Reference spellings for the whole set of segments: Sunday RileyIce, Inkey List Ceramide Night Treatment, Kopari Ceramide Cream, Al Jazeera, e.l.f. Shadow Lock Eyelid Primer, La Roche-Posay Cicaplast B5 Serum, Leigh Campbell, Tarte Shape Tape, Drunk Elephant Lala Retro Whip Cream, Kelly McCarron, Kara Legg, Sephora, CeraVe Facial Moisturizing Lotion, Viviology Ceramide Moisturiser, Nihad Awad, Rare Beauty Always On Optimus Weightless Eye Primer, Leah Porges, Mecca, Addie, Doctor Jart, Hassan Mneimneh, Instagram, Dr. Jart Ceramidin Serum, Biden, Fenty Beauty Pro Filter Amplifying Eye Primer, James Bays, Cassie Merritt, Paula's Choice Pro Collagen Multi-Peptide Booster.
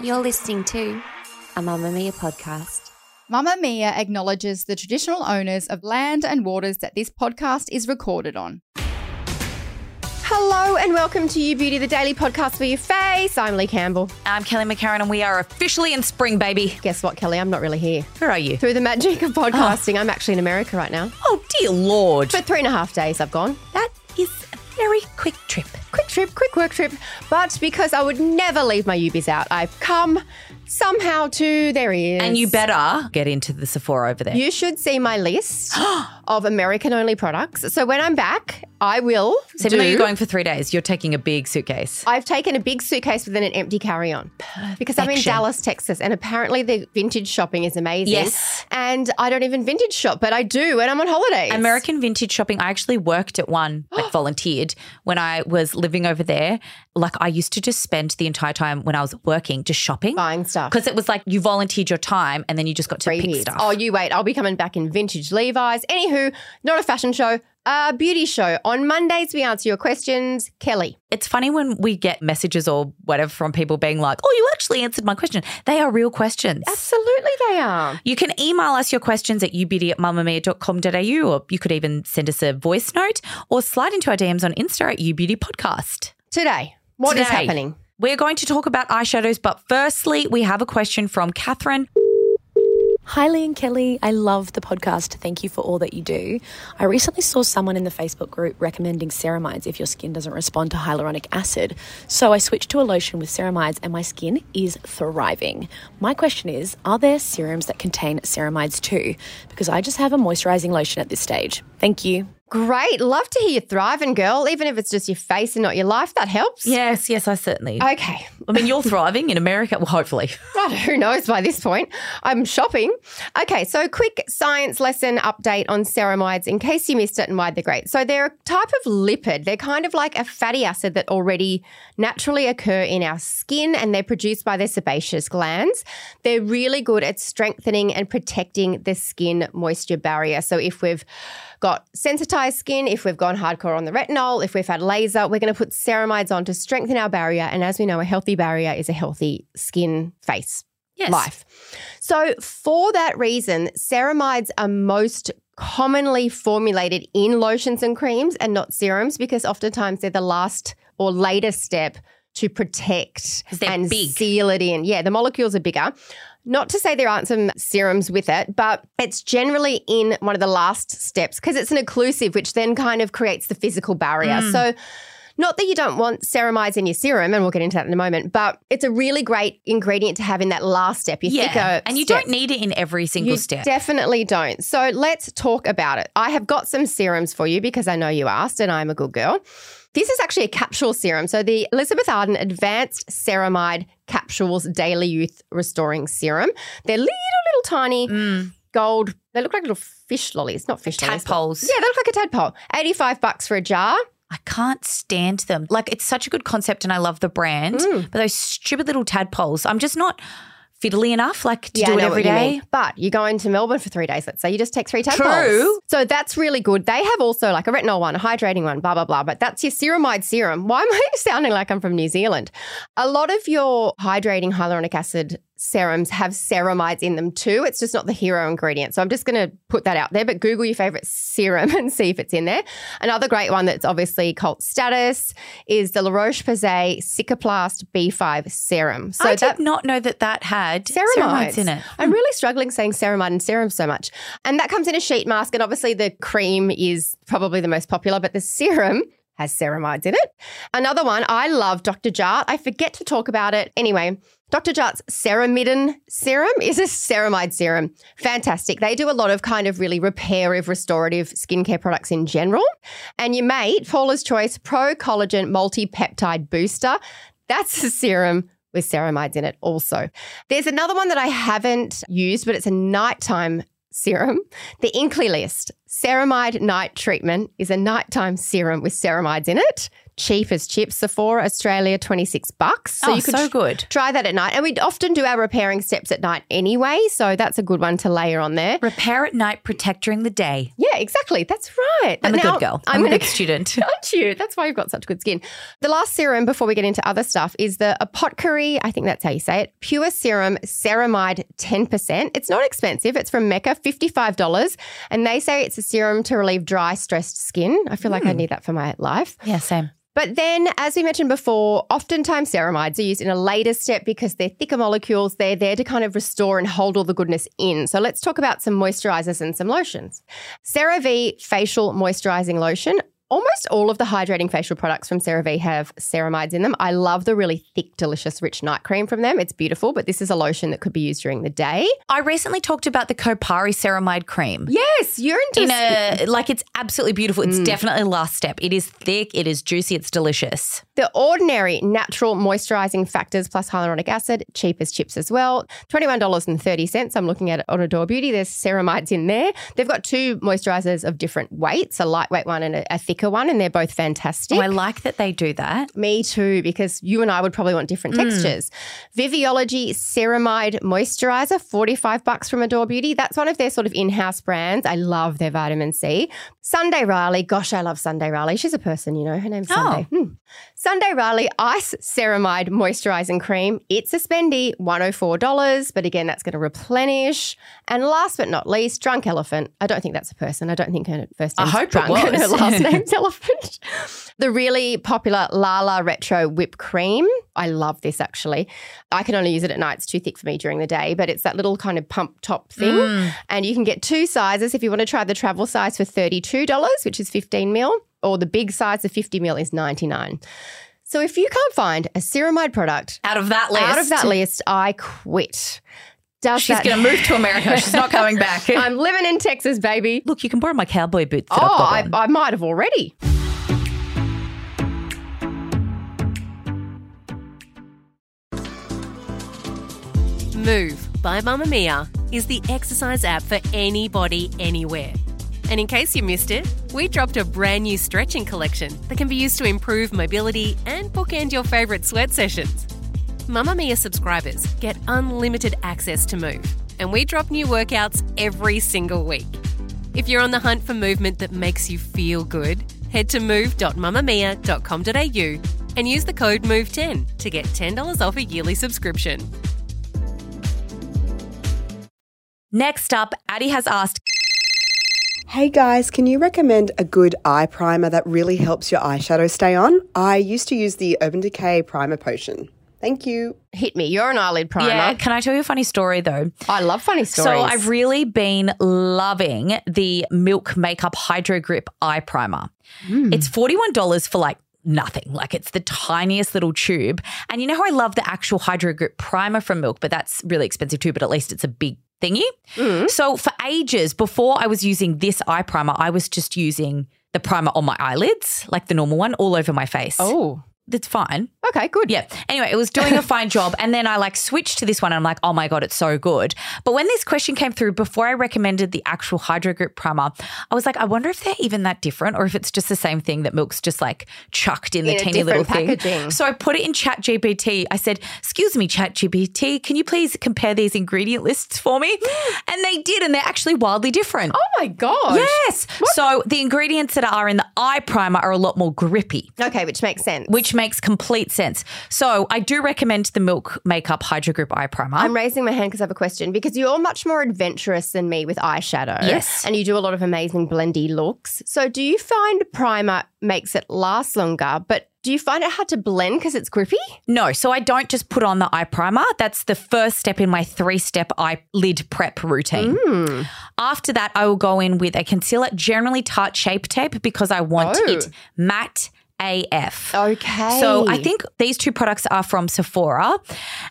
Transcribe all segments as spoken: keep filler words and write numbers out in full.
You're listening to a Mamma Mia podcast. Mamma Mia acknowledges the traditional owners of land and waters that this podcast is recorded on. Hello and welcome to You Beauty, the daily podcast for your face. I'm Leigh Campbell. I'm Kelly McCarron, and we are officially in spring, baby. Guess what, Kelly? I'm not really here. Where are you? Through the magic of podcasting, oh. I'm actually in America right now. Oh, dear Lord. For three and a half days I've gone. That is a very quick trip. Quick trip, quick work trip. But because I would never leave my U Bs out, I've come somehow to, there he is. And you better get into the Sephora over there. You should see my list of American-only products. So when I'm back, I will So do, even though you're going for three days, you're taking a big suitcase. I've taken a big suitcase within an empty carry-on. Perfection. Because I'm in Dallas, Texas, and apparently the vintage shopping is amazing. Yes. And I don't even vintage shop, but I do when I'm on holidays. American vintage shopping. I actually worked at one, like volunteered, when I was living over there. Like I used to just spend the entire time when I was working just shopping. Buying stuff. Because it was like you volunteered your time and then you just got to Free pick years. stuff. Oh, you wait. I'll be coming back in vintage Levi's. Anywho, not a fashion show, a beauty show. On Mondays, we answer your questions. Kelly. It's funny when we get messages or whatever from people being like, oh, you actually answered my question. They are real questions. Absolutely they are. You can email us your questions at u beauty at mamma mia dot com dot a u, or you could even send us a voice note or slide into our D Ms on Insta at ubeautypodcast. Today, what Today. is happening? We're going to talk about eyeshadows, but firstly, we have a question from Catherine. Hi, Leigh and Kelly. I love the podcast. Thank you for all that you do. I recently saw someone in the Facebook group recommending ceramides if your skin doesn't respond to hyaluronic acid. So I switched to a lotion with ceramides and my skin is thriving. My question is, are there serums that contain ceramides too? Because I just have a moisturizing lotion at this stage. Thank you. Great. Love to hear you thriving, girl, even if it's just your face and not your life. That helps. Yes, yes, I certainly. Okay. I mean, you're thriving in America, well, hopefully. Right, who knows by this point. I'm shopping. Okay, so quick science lesson update on ceramides in case you missed it and why they're great. So they're a type of lipid. They're kind of like a fatty acid that already naturally occur in our skin, and they're produced by their sebaceous glands. They're really good at strengthening and protecting the skin moisture barrier. So if we've got sensitized skin, if we've gone hardcore on the retinol, if we've had laser, we're going to put ceramides on to strengthen our barrier. And as we know, a healthy barrier is a healthy skin, face, yes. life. So for that reason, ceramides are most commonly formulated in lotions and creams and not serums, because oftentimes they're the last or latest step to protect and big. seal it in. Yeah, the molecules are bigger. Not to say there aren't some serums with it, but it's generally in one of the last steps because it's an occlusive, which then kind of creates the physical barrier. Mm. So not that you don't want ceramides in your serum, and we'll get into that in a moment, but it's a really great ingredient to have in that last step. Your yeah, thicker and you step. Don't need it in every single you step. You definitely don't. So let's talk about it. I have got some serums for you because I know you asked and I'm a good girl. This is actually a capsule serum. So the Elizabeth Arden Advanced Ceramide Capsules Daily Youth Restoring Serum. They're little, little tiny mm. gold. They look like little fish lollies, not fish lollies. Tadpoles. Yeah, they look like a tadpole. eighty-five bucks for a jar. I can't stand them. Like, it's such a good concept and I love the brand, mm. but those stupid little tadpoles, I'm just not fiddly enough, like to yeah, do it every day. But you go into Melbourne for three days, let's say, you just take three tadpoles. True. So that's really good. They have also like a retinol one, a hydrating one, blah, blah, blah. But that's your ceramide serum. Why am I sounding like I'm from New Zealand? A lot of your hydrating hyaluronic acid serums have ceramides in them too. It's just not the hero ingredient. So I'm just going to put that out there, but Google your favourite serum and see if it's in there. Another great one that's obviously cult status is the La Roche-Posay Cicaplast B five Serum. So I that, did not know that that had ceramides. ceramides in it. I'm really struggling saying ceramide and serum so much. And that comes in a sheet mask, and obviously the cream is probably the most popular, but the serum has ceramides in it. Another one, I love Doctor Jart. I forget to talk about it. Anyway, Doctor Jart's Ceramidin Serum is a ceramide serum. Fantastic. They do a lot of kind of really reparative, restorative skincare products in general. And your mate, Paula's Choice Pro Collagen Multi-Peptide Booster, that's a serum with ceramides in it also. There's another one that I haven't used, but it's a nighttime serum. The Inkey List Ceramide Night Treatment is a nighttime serum with ceramides in it. Cheap as chips. Sephora Australia, twenty-six bucks. So oh, you could so good. Try that at night. And we often do our repairing steps at night anyway, so that's a good one to layer on there. Repair at night, protect during the day. Yeah, exactly. That's right. I'm now, a good girl. I'm, I'm a good student. Aren't you? That's why you've got such good skin. The last serum before we get into other stuff is the Apotkari, I think that's how you say it, Pure Serum Ceramide ten percent. It's not expensive. It's from Mecca, fifty-five dollars. And they say it's a serum to relieve dry, stressed skin. I feel mm. like I need that for my life. Yeah, same. But then, as we mentioned before, oftentimes ceramides are used in a later step because they're thicker molecules. They're there to kind of restore and hold all the goodness in. So let's talk about some moisturizers and some lotions. CeraVe Facial Moisturizing Lotion. Almost all of the hydrating facial products from CeraVe have ceramides in them. I love the really thick, delicious, rich night cream from them. It's beautiful, but this is a lotion that could be used during the day. I recently talked about the Kopari Ceramide Cream. Yes, you're into in a, like it's absolutely beautiful. It's mm. definitely last step. It is thick, it is juicy, it's delicious. The Ordinary Natural Moisturizing Factors plus Hyaluronic Acid, cheap as chips as well. twenty-one dollars and thirty cents. I'm looking at it on Adore Beauty. There's ceramides in there. They've got two moisturizers of different weights, a lightweight one and a, a thicker one, and they're both fantastic. Oh, I like that they do that. Me too, because you and I would probably want different mm. textures. Viviology Ceramide Moisturiser, forty-five bucks from Adore Beauty. That's one of their sort of in-house brands. I love their vitamin C. Sunday Riley. Gosh, I love Sunday Riley. She's a person, you know. Her name's Sunday. Oh. Hmm. Sunday Riley Ice Ceramide Moisturising Cream. It's a spendy, one hundred four dollars, but again, that's going to replenish. And last but not least, Drunk Elephant. I don't think that's a person. I don't think her first name's I hope Drunk it was. And her last name. Elephant. The really popular Lala Retro Whip Cream. I love this actually. I can only use it at night. It's too thick for me during the day, but it's that little kind of pump top thing. Mm. And you can get two sizes if you want to try the travel size for thirty-two dollars, which is fifteen mil, or the big size, the fifty mil is ninety-nine dollars. So if you can't find a ceramide product out of that list, out of that list, I quit. Does She's going to move to America. She's not coming back. I'm living in Texas, baby. Look, you can borrow my cowboy boots. That oh, I've got I, I might have already. Move by Mamma Mia is the exercise app for anybody, anywhere. And in case you missed it, we dropped a brand new stretching collection that can be used to improve mobility and bookend your favourite sweat sessions. Mamma Mia subscribers get unlimited access to Move, and we drop new workouts every single week. If you're on the hunt for movement that makes you feel good, head to move dot mamma mia dot com dot a u and use the code move ten to get ten dollars off a yearly subscription. Next up, Addie has asked, hey guys, can you recommend a good eye primer that really helps your eyeshadow stay on? I used to use the Urban Decay Primer Potion. Thank you. Hit me. You're an eyelid primer. Yeah. Can I tell you a funny story though? I love funny stories. So I've really been loving the Milk Makeup Hydro Grip Eye Primer. Mm. It's forty-one dollars for like nothing. Like it's the tiniest little tube. And you know how I love the actual Hydro Grip Primer from Milk, but that's really expensive too, but at least it's a big thingy. Mm. So for ages before I was using this eye primer, I was just using the primer on my eyelids, like the normal one, all over my face. Oh, that's fine. Okay, good. Yeah. Anyway, it was doing a fine job. And then I like switched to this one and I'm like, oh my God, it's so good. But when this question came through, before I recommended the actual Hydro Grip Primer, I was like, I wonder if they're even that different or if it's just the same thing that Milk's just like chucked in, in the teeny little packaging. Thing. So I put it in Chat G P T. I said, excuse me, Chat G P T, can you please compare these ingredient lists for me? And they did, and they're actually wildly different. Oh my God. Yes. What? So the ingredients that are in the eye primer are a lot more grippy. Okay, which makes sense. Which makes complete sense. So I do recommend the Milk Makeup Hydro Grip Eye Primer. I'm raising my hand because I have a question, because you're much more adventurous than me with eyeshadow. Yes. And you do a lot of amazing blendy looks. So do you find primer makes it last longer, but do you find it hard to blend because it's grippy? No. So I don't just put on the eye primer. That's the first step in my three-step eyelid prep routine. Mm. After that, I will go in with a concealer, generally Tarte Shape Tape, because I want oh. it matte A F. Okay. So I think these two products are from Sephora,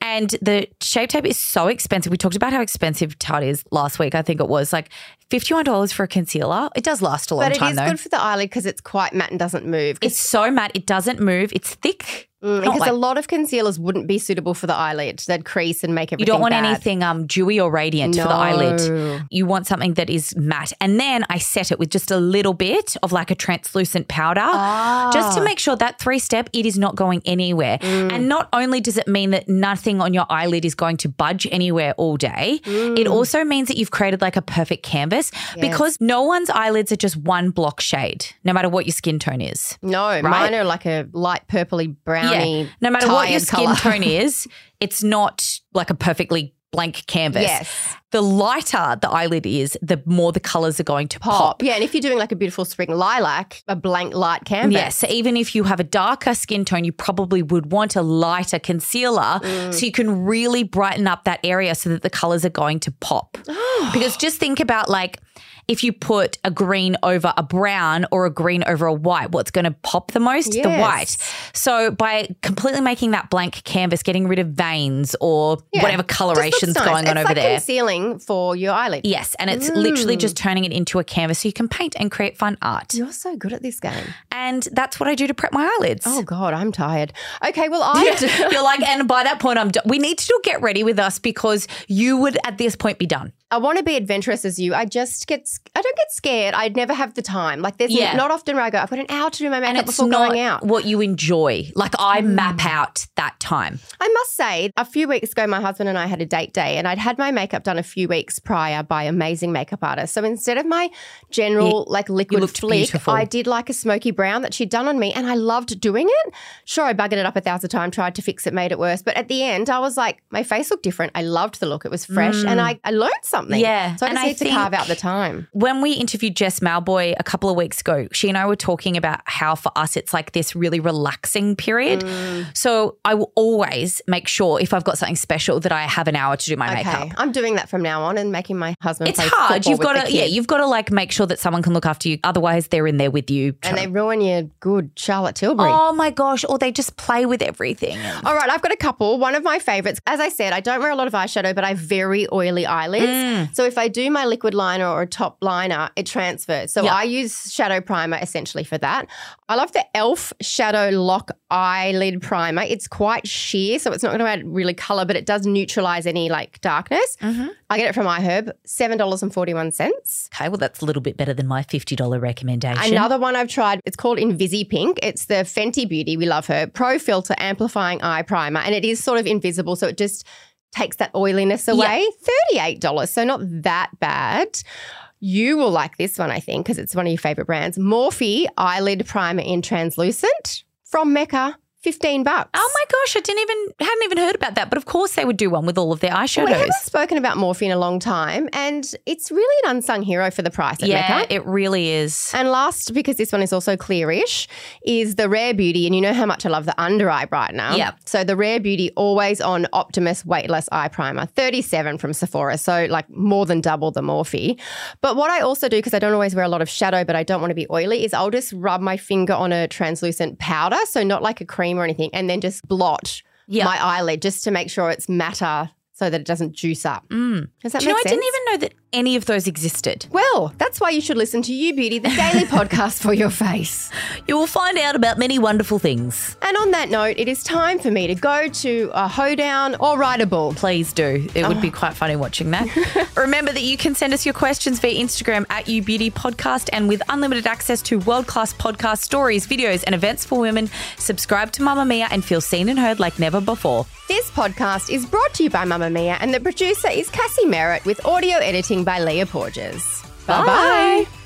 and the Shape Tape is so expensive. We talked about how expensive Tarte is last week. I think it was like fifty-one dollars for a concealer. It does last a long time though. But it is though. good for the eyelid because it's quite matte and doesn't move. It's so matte. It doesn't move. It's thick. Mm, because like, a lot of concealers wouldn't be suitable for the eyelid. They'd crease and make everything bad. You don't want bad. anything um, dewy or radiant no. for the eyelid. You want something that is matte. And then I set it with just a little bit of like a translucent powder oh. just to make sure that three-step, it is not going anywhere. Mm. And not only does it mean that nothing on your eyelid is going to budge anywhere all day, mm. it also means that you've created like a perfect canvas yes. because no one's eyelids are just one block shade, no matter what your skin tone is. No, right? Mine are like a light purpley brown. Yeah. No matter what your skin tone is, it's not like a perfectly blank canvas. Yes. The lighter the eyelid is, the more the colours are going to pop. pop. Yeah, and if you're doing like a beautiful spring lilac, a blank light canvas. Yes, yeah, so even if you have a darker skin tone, you probably would want a lighter concealer mm. so you can really brighten up that area so that the colours are going to pop. Because just think about like, if you put a green over a brown or a green over a white, what's going to pop the most? Yes. The white. So by completely making that blank canvas, getting rid of veins or yeah, whatever coloration's nice. going it's on like over there. It's concealing for your eyelid. Yes, and it's mm. literally just turning it into a canvas so you can paint and create fun art. You're so good at this game. And that's what I do to prep my eyelids. Oh, God, I'm tired. Okay, well, I do. You're like, and by that point, I'm do- we need to still get ready with us because you would at this point be done. I want to be adventurous as you. I just get, I don't get scared. I never have the time. Like there's yeah. not often where I go, I've got an hour to do my makeup before going out. What you enjoy. Like I mm. map out that time. I must say, a few weeks ago, my husband and I had a date day and I'd had my makeup done a few weeks prior by amazing makeup artists. So instead of my general yeah, like liquid flick, beautiful. I did like a smoky brown that she'd done on me and I loved doing it. Sure, I buggered it up a thousand times, tried to fix it, made it worse. But at the end, I was like, my face looked different. I loved the look. It was fresh mm. and I, I learned something. Something. Yeah. So I just and need I to carve out the time. When we interviewed Jess Malboy a couple of weeks ago, she and I were talking about how for us it's like this really relaxing period. Mm. So I will always make sure if I've got something special that I have an hour to do my okay. makeup. I'm doing that from now on and making my husband it's play hard. You've got to yeah, you've got to like make sure that someone can look after you. Otherwise they're in there with you. And they ruin your good Charlotte Tilbury. Oh my gosh. Or they just play with everything. All right, I've got a couple. One of my favorites, as I said, I don't wear a lot of eyeshadow, but I have very oily eyelids. Mm. So if I do my liquid liner or a top liner, it transfers. So yep. I use shadow primer essentially for that. I love the e l f. Shadow Lock Eyelid Primer. It's quite sheer, so it's not going to add really colour, but it does neutralise any like darkness. Mm-hmm. I get it from iHerb, seven dollars and forty-one cents. Okay, well that's a little bit better than my fifty dollars recommendation. Another one I've tried, it's called Invisi Pink. It's the Fenty Beauty, we love her, Pro Filter Amplifying Eye Primer, and it is sort of invisible, so it just takes that oiliness away. Yeah. thirty-eight dollars, so not that bad. You will like this one, I think, because it's one of your favourite brands. Morphe Eyelid Primer in Translucent from Mecca. fifteen bucks. Oh my gosh, I didn't even hadn't even heard about that. But of course they would do one with all of their eyeshadows. We haven't spoken about Morphe in a long time and it's really an unsung hero for the price at yeah, Mecca. It really is. And last, because this one is also clearish, is the Rare Beauty, and you know how much I love the under eye brightener. Yeah. So the Rare Beauty Always On Optimus Weightless Eye Primer, thirty-seven dollars from Sephora, so like more than double the Morphe. But what I also do, because I don't always wear a lot of shadow but I don't want to be oily, is I'll just rub my finger on a translucent powder, so not like a cream or anything, and then just blot yep. my eyelid just to make sure it's matter so that it doesn't juice up. Mm. Does that Do make you know, sense? I didn't even know that any of those existed. Well, that's why you should listen to You Beauty, the daily podcast for your face. You will find out about many wonderful things. And on that note, it is time for me to go to a hoedown or ride a bull. Please do. It oh. would be quite funny watching that. Remember that you can send us your questions via Instagram at You Beauty Podcast, and with unlimited access to world-class podcast stories, videos and events for women, subscribe to Mamma Mia and feel seen and heard like never before. This podcast is brought to you by Mamma Mia, and the producer is Cassie Merritt with audio editing by Leah Porges. Bye-bye. Bye.